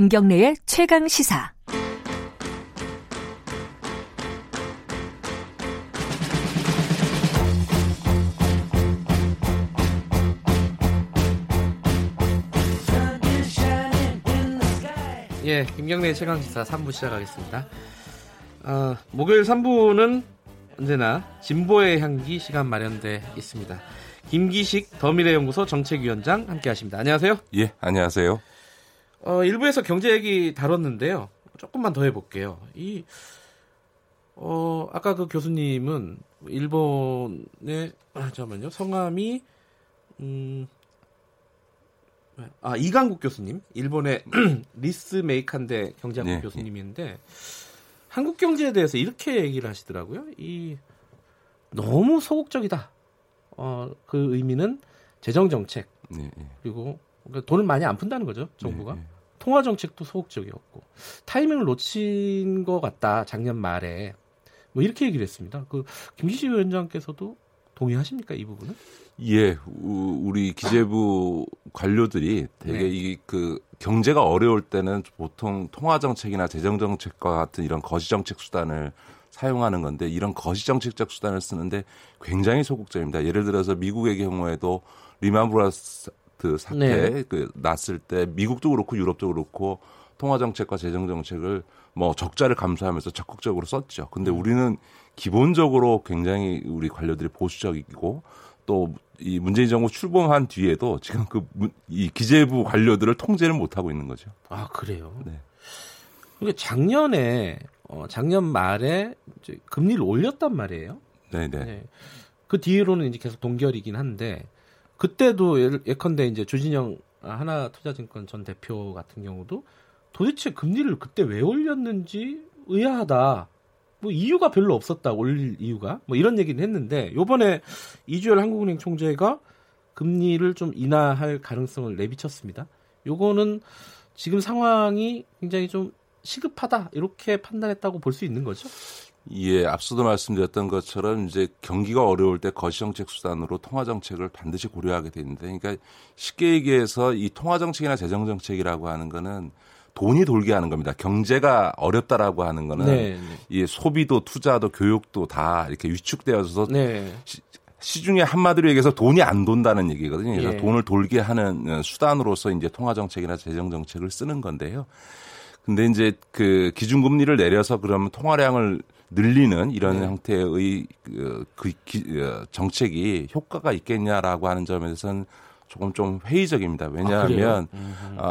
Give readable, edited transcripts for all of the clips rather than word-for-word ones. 김경래의 최강시사. 예, 김경래의 최강시사 3부 시작하겠습니다. 목요일 3부는 언제나 진보의 향기 시간 마련돼 있습니다. 김기식 더미래연구소 정책위원장 함께하십니다. 안녕하세요. 예, 안녕하세요. 일부에서 경제 얘기 다뤘는데요. 조금만 더 해볼게요. 아까 그 교수님은 일본의 성함이 이강국 교수님, 일본의 리스메이칸대 경제학 교수님인데 한국 경제에 대해서 이렇게 얘기를 하시더라고요. 너무 소극적이다. 그 의미는 재정 정책 그리고 그러니까 돈을 많이 안 푼다는 거죠, 정부가. 통화 정책도 소극적이었고 타이밍을 놓친 것 같다, 작년 말에. 뭐 이렇게 얘기를 했습니다. 그 김기식 위원장께서도 동의하십니까, 이 부분은? 예, 우리 기재부 관료들이 되게 경제가 어려울 때는 보통 통화 정책이나 재정 정책과 같은 이런 거시 정책 수단을 사용하는 건데, 이런 거시정책적 수단을 쓰는데 굉장히 소극적입니다. 예를 들어서 미국의 경우에도 리만 브라더스 사태 났을 때 미국도 그렇고 유럽도 그렇고 통화정책과 재정정책을 적자를 감수하면서 적극적으로 썼죠. 근데 우리는 기본적으로 굉장히 우리 관료들이 보수적이고, 또 이 문재인 정부 출범한 뒤에도 지금 이 기재부 관료들을 통제를 못하고 있는 거죠. 아, 그래요? 네. 그러니까 작년 말에 이제 금리를 올렸단 말이에요. 네. 그 뒤로는 이제 계속 동결이긴 한데, 그때도 예컨대 이제 조진영 하나투자증권 전 대표 같은 경우도 도대체 금리를 그때 왜 올렸는지 의아하다. 이유가 별로 없었다. 올릴 이유가. 이런 얘기는 했는데, 요번에 이주열 한국은행 총재가 금리를 좀 인하할 가능성을 내비쳤습니다. 요거는 지금 상황이 굉장히 좀 시급하다, 이렇게 판단했다고 볼 수 있는 거죠? 예, 앞서도 말씀드렸던 것처럼 이제 경기가 어려울 때 거시정책 수단으로 통화정책을 반드시 고려하게 돼 있는데, 그러니까 쉽게 얘기해서 이 통화정책이나 재정정책이라고 하는 거는 돈이 돌게 하는 겁니다. 경제가 어렵다라고 하는 거는 이 소비도 투자도 교육도 다 이렇게 위축되어서 시중에 한마디로 얘기해서 돈이 안 돈다는 얘기거든요. 그래서 돈을 돌게 하는 수단으로서 이제 통화정책이나 재정정책을 쓰는 건데요. 근데 이제 그 기준금리를 내려서 그러면 통화량을 늘리는 이런 형태의 정책이 효과가 있겠냐라고 하는 점에서는 조금 좀 회의적입니다. 왜냐하면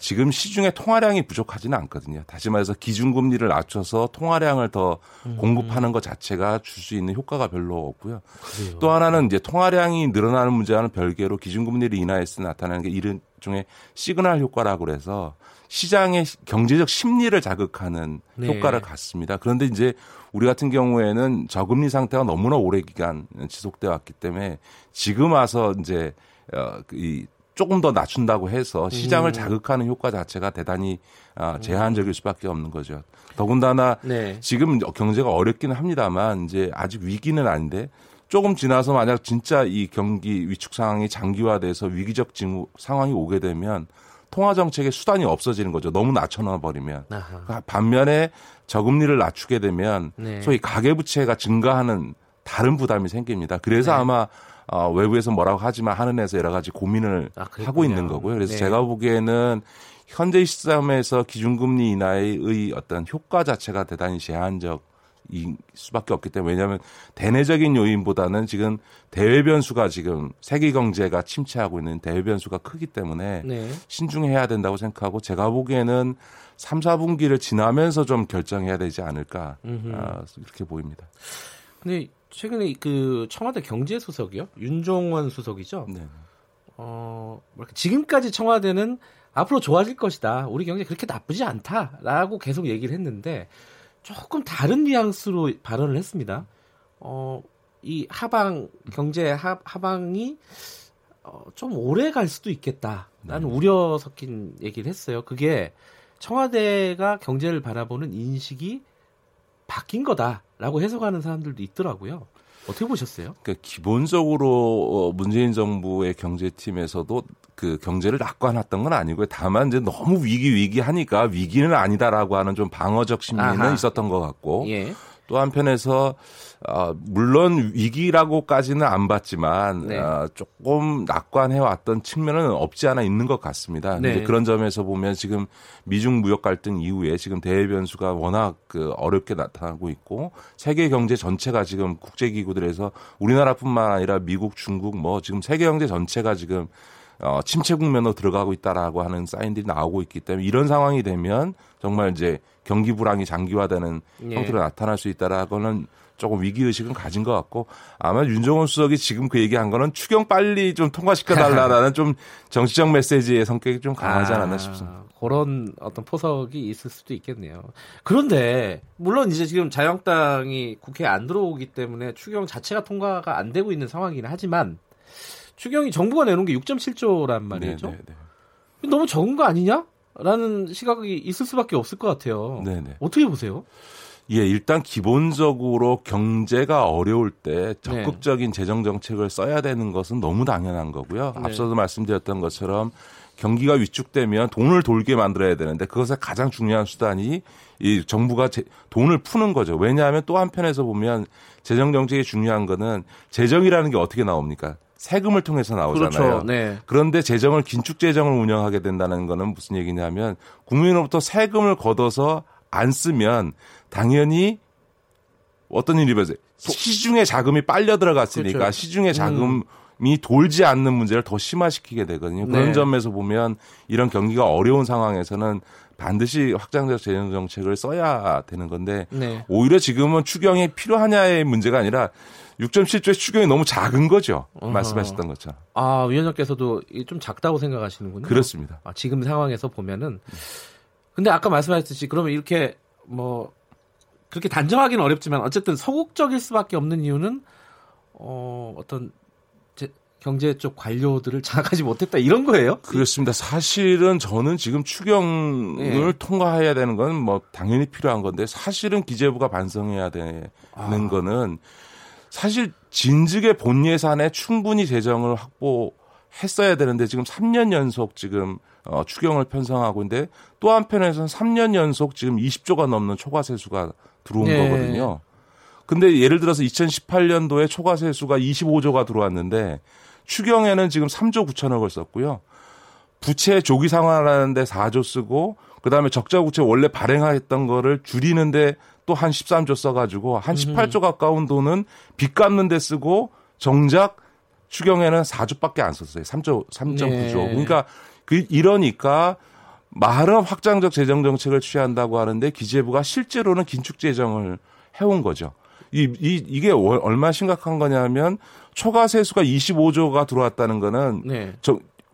지금 시중에 통화량이 부족하지는 않거든요. 다시 말해서 기준금리를 낮춰서 통화량을 더 공급하는 것 자체가 줄 수 있는 효과가 별로 없고요. 그래요. 또 하나는 이제 통화량이 늘어나는 문제와는 별개로 기준금리를 인하해서 나타나는 게 이런 중에 시그널 효과라고 그래서 시장의 경제적 심리를 자극하는 효과를 갖습니다. 그런데 이제 우리 같은 경우에는 저금리 상태가 너무나 오래 기간 지속되어 왔기 때문에 지금 와서 이제 조금 더 낮춘다고 해서 시장을 자극하는 효과 자체가 대단히 제한적일 수밖에 없는 거죠. 더군다나 지금 경제가 어렵기는 합니다만 이제 아직 위기는 아닌데, 조금 지나서 만약 진짜 이 경기 위축 상황이 장기화돼서 위기적 상황이 오게 되면 통화 정책의 수단이 없어지는 거죠. 너무 낮춰놔버리면. 아하. 반면에 저금리를 낮추게 되면 소위 가계부채가 증가하는 다른 부담이 생깁니다. 그래서 아마 외부에서 뭐라고 하지만 하늘에서 여러 가지 고민을 하고 있는 거고요. 그래서 제가 보기에는 현재 시점에서 기준금리 인하의 어떤 효과 자체가 대단히 제한적일 수밖에 없기 때문에, 왜냐하면 대내적인 요인보다는 지금 대외 변수가, 지금 세계 경제가 침체하고 있는 대외 변수가 크기 때문에 신중해야 된다고 생각하고, 제가 보기에는 3, 4분기를 지나면서 좀 결정해야 되지 않을까 이렇게 보입니다. 근데 최근에 그 청와대 경제수석이요, 윤종원 수석이죠. 지금까지 청와대는 앞으로 좋아질 것이다, 우리 경제 그렇게 나쁘지 않다라고 계속 얘기를 했는데 조금 다른 뉘앙스로 발언을 했습니다. 이 하방 경제 하방이 좀 오래 갈 수도 있겠다라는 우려 섞인 얘기를 했어요. 그게 청와대가 경제를 바라보는 인식이 바뀐 거다라고 해석하는 사람들도 있더라고요. 어떻게 보셨어요? 그러니까 기본적으로 문재인 정부의 경제팀에서도 그 경제를 낙관했던 건 아니고요. 다만 이제 너무 위기 하니까 위기는 아니다라고 하는 좀 방어적 심리는 아하. 있었던 것 같고 예. 또 한편에서 물론 위기라고까지는 안 봤지만 네. 조금 낙관해왔던 측면은 없지 않아 있는 것 같습니다. 네. 이제 그런 점에서 보면 지금 미중 무역 갈등 이후에 지금 대외 변수가 워낙 어렵게 나타나고 있고 세계 경제 전체가 지금 국제기구들에서 우리나라뿐만 아니라 미국, 중국 뭐 지금 세계 경제 전체가 지금 침체 국면으로 들어가고 있다라고 하는 사인들이 나오고 있기 때문에 이런 상황이 되면 정말 이제 경기 불황이 장기화되는 예. 형태로 나타날 수 있다라고는 조금 위기의식은 가진 것 같고 아마 윤종원 수석이 지금 그 얘기한 거는 추경 빨리 좀 통과시켜달라는 좀 정치적 메시지의 성격이 좀 강하지 않았나 싶습니다. 그런 어떤 포석이 있을 수도 있겠네요. 그런데 물론 이제 지금 자유한국당이 국회에 안 들어오기 때문에 추경 자체가 통과가 안 되고 있는 상황이긴 하지만 추경이 정부가 내놓은 게 6.7조란 말이죠. 네네네. 너무 적은 거 아니냐라는 시각이 있을 수밖에 없을 것 같아요. 네네. 어떻게 보세요? 예, 일단 기본적으로 경제가 어려울 때 적극적인 재정 정책을 써야 되는 것은 너무 당연한 거고요. 네. 앞서도 말씀드렸던 것처럼 경기가 위축되면 돈을 돌게 만들어야 되는데 그것의 가장 중요한 수단이 이 정부가 돈을 푸는 거죠. 왜냐하면 또 한편에서 보면 재정 정책이 중요한 거는 재정이라는 게 어떻게 나옵니까? 세금을 통해서 나오잖아요. 그렇죠. 네. 그런데 재정을 긴축 재정을 운영하게 된다는 거는 무슨 얘기냐면 국민으로부터 세금을 걷어서 안 쓰면 당연히 어떤 일이 벌어져요. 시중에 자금이 빨려 들어갔으니까 그렇죠. 시중에 자금이 돌지 않는 문제를 더 심화시키게 되거든요. 그런 네. 점에서 보면 이런 경기가 어려운 상황에서는 반드시 확장적 재정 정책을 써야 되는 건데 네. 오히려 지금은 추경이 필요하냐의 문제가 아니라 6.7조의 추경이 너무 작은 거죠. 말씀하셨던 것처럼. 아, 위원장께서도 좀 작다고 생각하시는군요. 그렇습니다. 아, 지금 상황에서 보면은. 근데 아까 말씀하셨듯이 그러면 이렇게 뭐 그렇게 단정하기는 어렵지만 어쨌든 소극적일 수밖에 없는 이유는 어떤 경제 쪽 관료들을 장악하지 못했다 이런 거예요? 그렇습니다. 사실은 저는 지금 추경을 예. 통과해야 되는 건 뭐 당연히 필요한 건데 사실은 기재부가 반성해야 되는 거는 사실 진즉의 본 예산에 충분히 재정을 확보했어야 되는데 지금 3년 연속 지금 추경을 편성하고 있는데 또 한편에서는 3년 연속 지금 20조가 넘는 초과세수가 들어온 네. 거거든요. 근데 예를 들어서 2018년도에 초과세수가 25조가 들어왔는데 추경에는 지금 3조 9천억을 썼고요. 부채 조기 상환하는데 4조 쓰고 그다음에 적자 부채 원래 발행했던 거를 줄이는데 또 한 13조 써가지고 한 18조 가까운 돈은 빚 갚는 데 쓰고 정작 추경에는 4조밖에 안 썼어요. 3.9조. 네. 그러니까 이러니까 말은 확장적 재정 정책을 취한다고 하는데 기재부가 실제로는 긴축 재정을 해온 거죠. 이게 얼마나 심각한 거냐면 초과 세수가 25조가 들어왔다는 거는 네.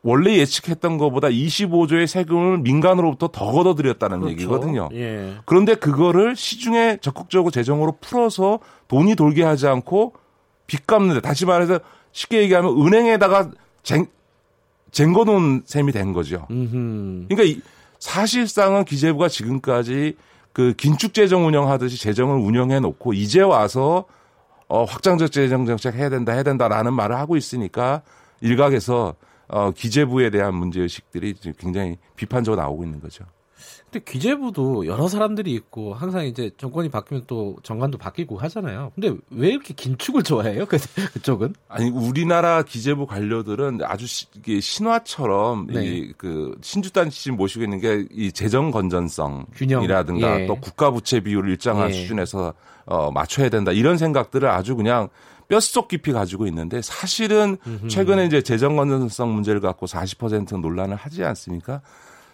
원래 예측했던 것보다 25조의 세금을 민간으로부터 더 걷어들였다는 그렇죠. 얘기거든요. 예. 그런데 그거를 시중에 적극적으로 재정으로 풀어서 돈이 돌게 하지 않고 빚 갚는데 다시 말해서 쉽게 얘기하면 은행에다가 쟁거놓은 셈이 된 거죠. 그러니까 사실상은 기재부가 지금까지 그 긴축 재정 운영하듯이 재정을 운영해 놓고 이제 와서 확장적 재정 정책 해야 된다라는 말을 하고 있으니까 일각에서 기재부에 대한 문제의식들이 굉장히 비판적으로 나오고 있는 거죠. 근데 기재부도 여러 사람들이 있고 항상 이제 정권이 바뀌면 또 정관도 바뀌고 하잖아요. 근데 왜 이렇게 긴축을 좋아해요? 그쪽은? 아니, 우리나라 기재부 관료들은 아주 신화처럼 네. 신주단 지침 모시고 있는 게 이 재정 건전성이라든가 예. 또 국가 부채 비율을 일정한 예. 수준에서 맞춰야 된다 이런 생각들을 아주 그냥 뼛속 깊이 가지고 있는데 사실은 최근에 이제 재정 건전성 문제를 갖고 40% 논란을 하지 않습니까?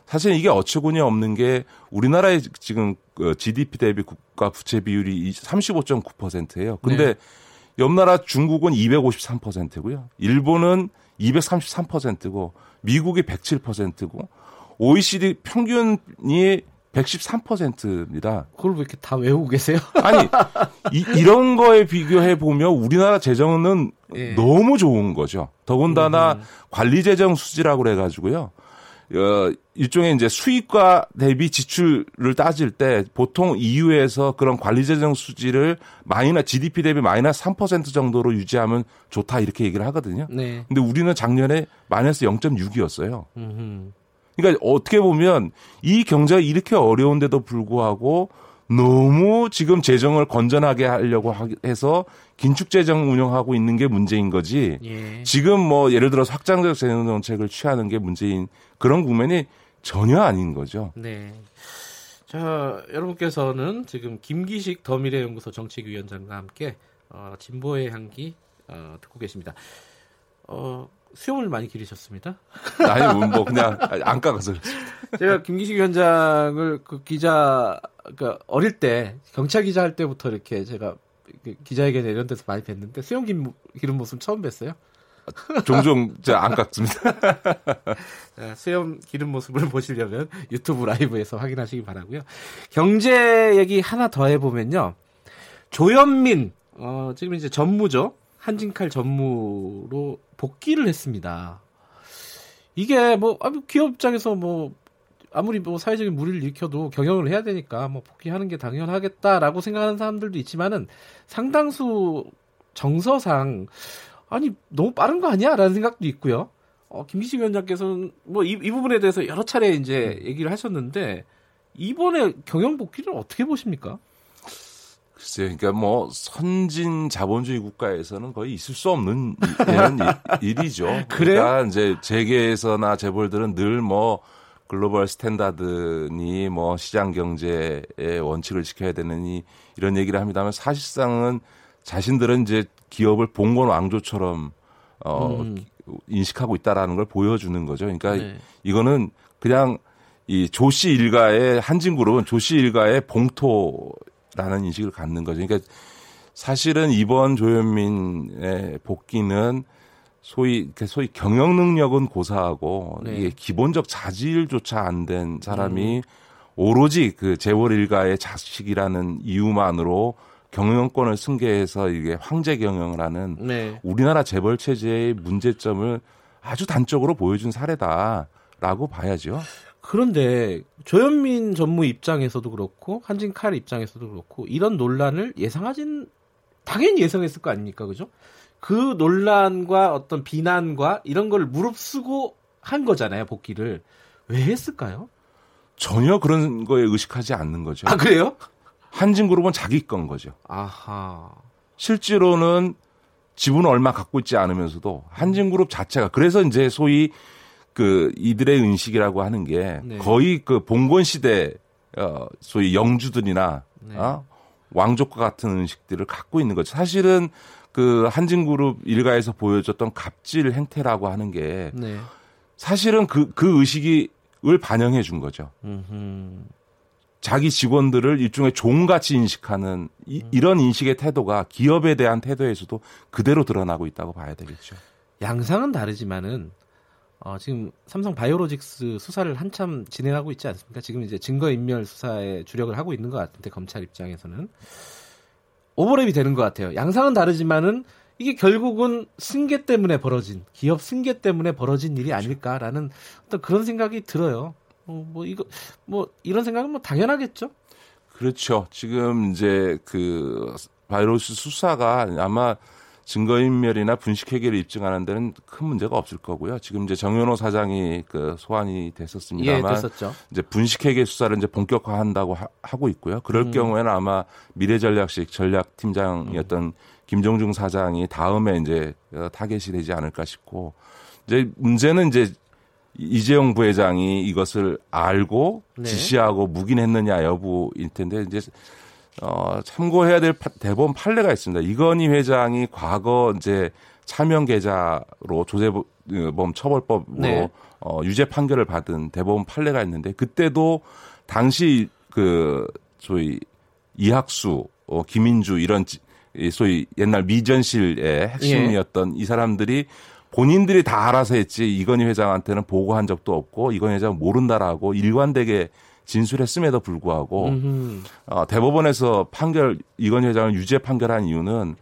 사실 이게 어처구니 없는 게 우리나라의 지금 GDP 대비 국가 부채 비율이 35.9%예요. 근데 네. 옆 나라 중국은 253%고요. 일본은 233%고 미국이 107%고 OECD 평균이 113%입니다. 그걸 왜 이렇게 다 외우고 계세요? 아니, 이런 거에 비교해 보면 우리나라 재정은 예. 너무 좋은 거죠. 더군다나 관리재정 수지라고 그래가지고요. 일종의 이제 수익과 대비 지출을 따질 때 보통 EU에서 그런 관리재정 수지를 GDP 대비 마이너스 3% 정도로 유지하면 좋다 이렇게 얘기를 하거든요. 네. 근데 우리는 작년에 마이너스 0.6이었어요. 그러니까 어떻게 보면 이 경제가 이렇게 어려운데도 불구하고 너무 지금 재정을 건전하게 하려고 해서 긴축재정 운영하고 있는 게 문제인 거지. 예. 지금 예를 들어서 확장적 재정정책을 취하는 게 문제인 그런 국면이 전혀 아닌 거죠. 네. 자, 여러분께서는 지금 김기식 더미래연구소 정책위원장과 함께 진보의 향기 듣고 계십니다. 수염을 많이 기르셨습니다. 아니, 그냥 안 깎아서. 제가 김기식 위원장을 어릴 때 경찰 기자 할 때부터 이렇게 제가 기자회견 이런 데서 많이 뵀는데 수염 기른 모습 처음 뵀어요. 종종 제가 안 깎습니다. 수염 기른 모습을 보시려면 유튜브 라이브에서 확인하시기 바라고요. 경제 얘기 하나 더 해보면요. 조현민 지금 이제 전무죠. 한진칼 전무로 복귀를 했습니다. 이게 기업 입장에서 아무리 사회적인 물의를 일으켜도 경영을 해야 되니까 복귀하는 게 당연하겠다라고 생각하는 사람들도 있지만은 상당수 정서상 너무 빠른 거 아니야라는 생각도 있고요. 김기식 위원장께서는 이 부분에 대해서 여러 차례 이제 얘기를 하셨는데 이번에 경영 복귀를 어떻게 보십니까? 글쎄요. 그러니까 선진 자본주의 국가에서는 거의 있을 수 없는 일이죠. 그래요? 그러니까 이제 재계에서나 재벌들은 늘 글로벌 스탠다드니 시장 경제의 원칙을 지켜야 되느니 이런 얘기를 합니다만 사실상은 자신들은 이제 기업을 봉건 왕조처럼 인식하고 있다라는 걸 보여주는 거죠. 그러니까 이거는 그냥 이 조씨 일가의 한진그룹은 조씨 일가의 봉토 라는 인식을 갖는 거죠. 그러니까 사실은 이번 조현민의 복귀는 소위 경영 능력은 고사하고 이게 기본적 자질조차 안 된 사람이 오로지 그 재벌 일가의 자식이라는 이유만으로 경영권을 승계해서 이게 황제 경영을 하는 우리나라 재벌 체제의 문제점을 아주 단적으로 보여준 사례다라고 봐야죠. 그런데 조현민 전무 입장에서도 그렇고 한진칼 입장에서도 그렇고 이런 논란을 당연히 예상했을 거 아닙니까? 그죠? 그 논란과 어떤 비난과 이런 걸 무릅쓰고 한 거잖아요. 복귀를. 왜 했을까요? 전혀 그런 거에 의식하지 않는 거죠. 아, 그래요? 한진그룹은 자기 건 거죠. 아하. 실제로는 지분 얼마 갖고 있지 않으면서도 한진그룹 자체가 그래서 이제 소위 이들의 인식이라고 하는 게 거의 봉건 시대 소위 영주들이나 왕족과 같은 인식들을 갖고 있는 거죠. 사실은 한진그룹 일가에서 보여줬던 갑질 행태라고 하는 게 사실은 그 의식을 반영해 준 거죠. 자기 직원들을 일종의 종같이 인식하는 이런 인식의 태도가 기업에 대한 태도에서도 그대로 드러나고 있다고 봐야 되겠죠. 양상은 다르지만은 지금 삼성바이오로직스 수사를 한참 진행하고 있지 않습니까? 지금 이제 증거인멸 수사에 주력을 하고 있는 것 같은데 검찰 입장에서는 오버랩이 되는 것 같아요. 양상은 다르지만은 이게 결국은 승계 때문에 벌어진 기업 승계 때문에 벌어진 일이 아닐까라는 어떤 그런 생각이 들어요. 이런 생각은 당연하겠죠. 그렇죠. 지금 이제 바이오로직스 수사가 아마 증거인멸이나 분식회계를 입증하는 데는 큰 문제가 없을 거고요. 지금 이제 정현호 사장이 소환이 됐었습니다만, 됐었죠. 이제 분식회계 수사를 이제 본격화한다고 하고 있고요. 그럴 경우에는 아마 미래전략식 전략팀장이었던 김종중 사장이 다음에 이제 타겟이 되지 않을까 싶고, 이제 문제는 이제 이재용 부회장이 이것을 알고 지시하고 묵인했느냐 여부일 텐데 이제. 참고해야 될 대법원 판례가 있습니다. 이건희 회장이 과거 이제 차명 계좌로 조세범 처벌법으로 유죄 판결을 받은 대법원 판례가 있는데 그때도 당시 소위 이학수, 김인주 이런 소위 옛날 미전실의 핵심이었던 이 사람들이 본인들이 다 알아서 했지 이건희 회장한테는 보고한 적도 없고 이건희 회장은 모른다라고 일관되게 진술했음에도 불구하고 대법원에서 이건희 회장을 유죄 판결한 이유는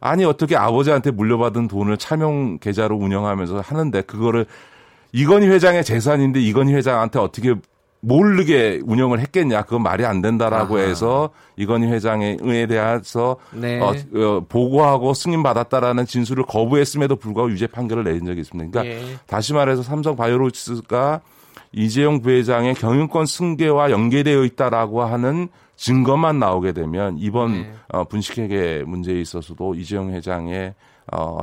어떻게 아버지한테 물려받은 돈을 차명 계좌로 운영하면서 하는데 그거를 이건희 회장의 재산인데 이건희 회장한테 어떻게 모르게 운영을 했겠냐. 그건 말이 안 된다라고 아하. 해서 이건희 회장에 대해서 네. 보고하고 승인받았다라는 진술을 거부했음에도 불구하고 유죄 판결을 내린 적이 있습니다. 그러니까 예. 다시 말해서 삼성바이오로직스가 이재용 부회장의 경영권 승계와 연계되어 있다라고 하는 증거만 나오게 되면 이번 네. 분식회계 문제에 있어서도 이재용 회장의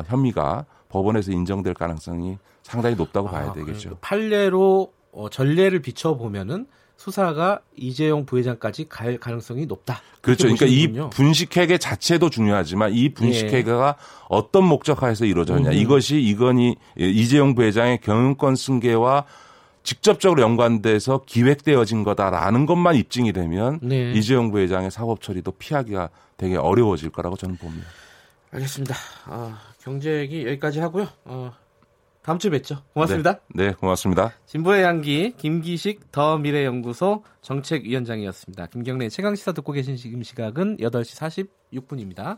혐의가 법원에서 인정될 가능성이 상당히 높다고 봐야 되겠죠. 판례로 전례를 비춰보면은 수사가 이재용 부회장까지 갈 가능성이 높다. 그렇죠. 그러니까 보시는군요. 이 분식회계 자체도 중요하지만 이 분식회계가 예. 어떤 목적하에서 이루어졌냐. 이것이 이재용 부회장의 경영권 승계와 직접적으로 연관돼서 기획되어진 거다라는 것만 입증이 되면 네. 이재용 부회장의 사법 처리도 피하기가 되게 어려워질 거라고 저는 봅니다. 알겠습니다. 경제 얘기 여기까지 하고요. 다음 주에 뵙죠. 고맙습니다. 네, 고맙습니다. 진보의 향기 김기식 더미래연구소 정책위원장이었습니다. 김경래 최강시사 듣고 계신 지금 시각은 8시 46분입니다.